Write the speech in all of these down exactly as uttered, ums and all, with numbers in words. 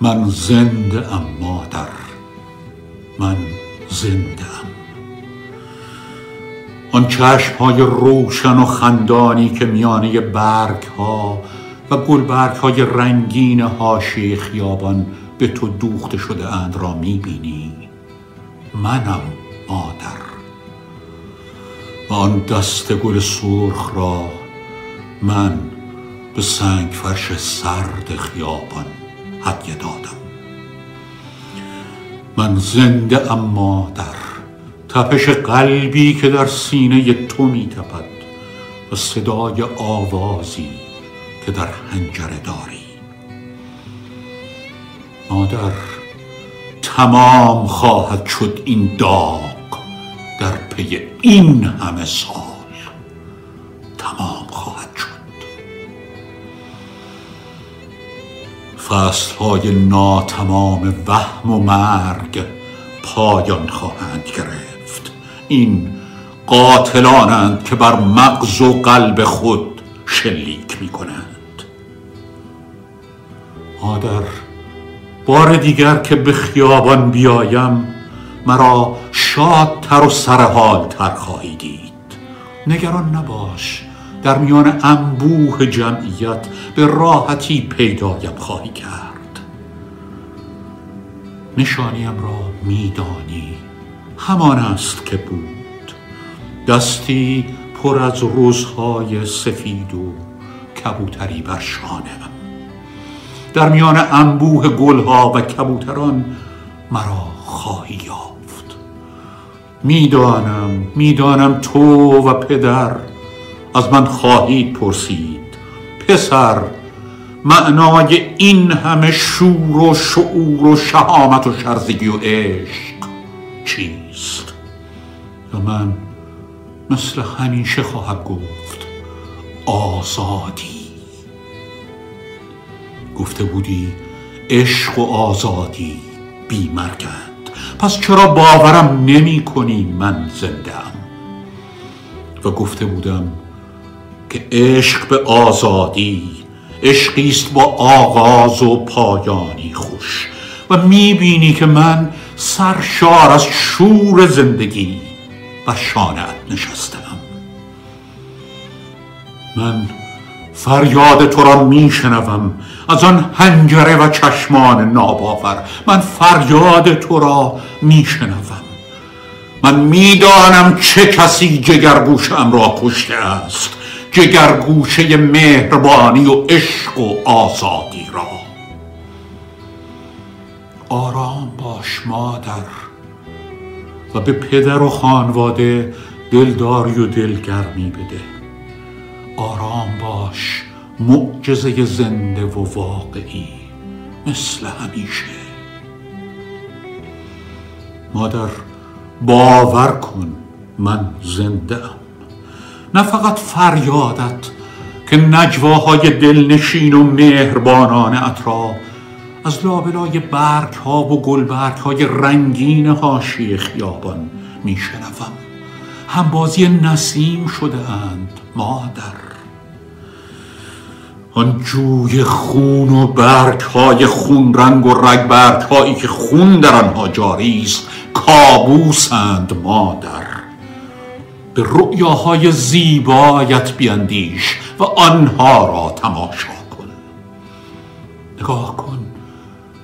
من زنده ام مادر، من زنده ام. آن چشم های روشن و خندانی که میانه برگ ها و گلبرگ های رنگین حاشیه خیابان به تو دوخته شده اند را میبینی، منم مادر. و آن دست گل سرخ را من به سنگ فرش سرد خیابان هدیه دادم. من زنده ام مادر، تپش قلبی که در سینه تو میتپد و صدای آوازی که در حنجره داری. مادر، تمام خواهد شد این داغ در پی این همه سال، تمام خواهد شد. فصلهای ناتمام وهم و مرگ پایان خواهند گرفت. این قاتلانند که بر مغز و قلب خود شلیک می کنند. مادر، بار دیگر که به خیابان بیایم مرا شادتر و سرحالتر خواهی دید. نگران نباش، در میان انبوه جمعیت به راحتی پیدایم خواهی کرد. نشانیم را میدانی، همان است که بود، دستی پر از روزهای سفید و کبوتری بر شانم. در میان انبوه گلها و کبوتران مرا خواهی یافت. میدانم میدانم تو و پدر از من خواهید پرسید، پسر، معنای این همه شور و شعور و شهامت و شرزگی و عشق چیست؟ و من مثل همیشه خواهم گفت، آزادی. گفته بودی عشق و آزادی بی مرگند، پس چرا باورم نمی کنی من زندم؟ و گفته بودم که عشق به آزادی عشقیست با آغاز و پایانی خوش. و میبینی که من سرشار از شور زندگی بر شانه‌ات نشستم. من فریاد تو را میشنوم از آن حنجره و چشمان ناباور. من فریاد تو را میشنوم. من میدانم چه کسی جگرگوشه‌ام را کشته است، جگرگوشه مهربانی و عشق و آزادی را. آرام باش مادر، و به پدر و خانواده دلداری و دلگرمی بده. آرام باش، معجزه زنده و واقعی مثل همیشه. مادر، باور کن من زنده ام. نه فقط فریادت که نجواهای دلنشین و مهربانانت را از لابلای برگ ها و گلبرگ های رنگین حاشیه خیابان می شنوم. همبازی نسیم شده اند مادر. آن جوی خون و برگ های خون رنگ و رگ برگ هایی که خون در آنها جاری است کابوسند مادر. به رؤیاهای زیبایت بیندیش و آنها را تماشا کن. نگاه کن،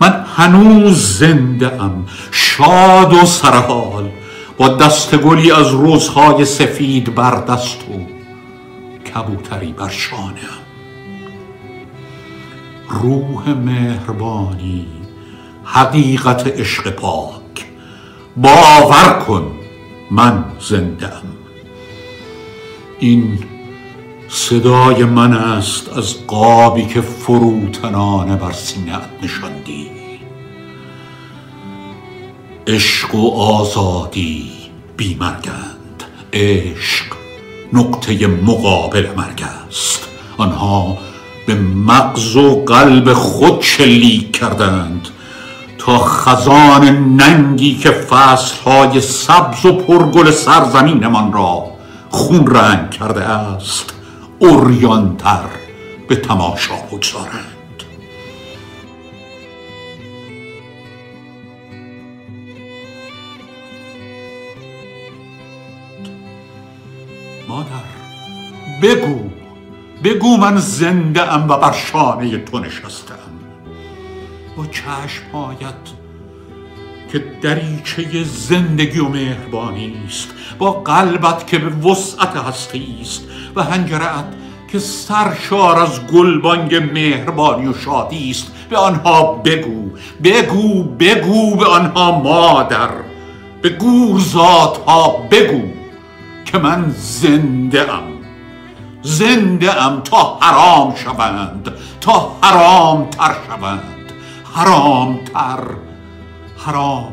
من هنوز زنده ام، شاد و سرحال، با دستگلی از روزهای سفید بر دست و کبوتری بر شانه‌ام. روح مهربانی، حقیقت عشق پاک، باور کن من زنده ام. این صدای من است از قابی که فروتنانه بر سینه‌ات نشاندی. عشق و آزادی بی مرگند. عشق نقطه مقابل مرگ است. آنها به مغز و قلب خود شلیک کردند تا خزان ننگی که فصلهای سبز و پرگل سرزمینمان را خون رنگ کرده است عریان‌تر به تماشا بگذارند. مادر، بگو بگو من زنده ام و بر شانه تو نشستم. با چشمهایت که دریچه زندگی و مهربانی است، با قلبت که به وسعت هستی است و حنجره‌ات که سرشار از گلبانگ مهربانی و شادی است، به آنها بگو بگو بگو به آنها مادر، به گورزادها بگو که من زنده ام، زنده ام تا حرام شوند، تا حرام تر شوند، حرام تر، حرام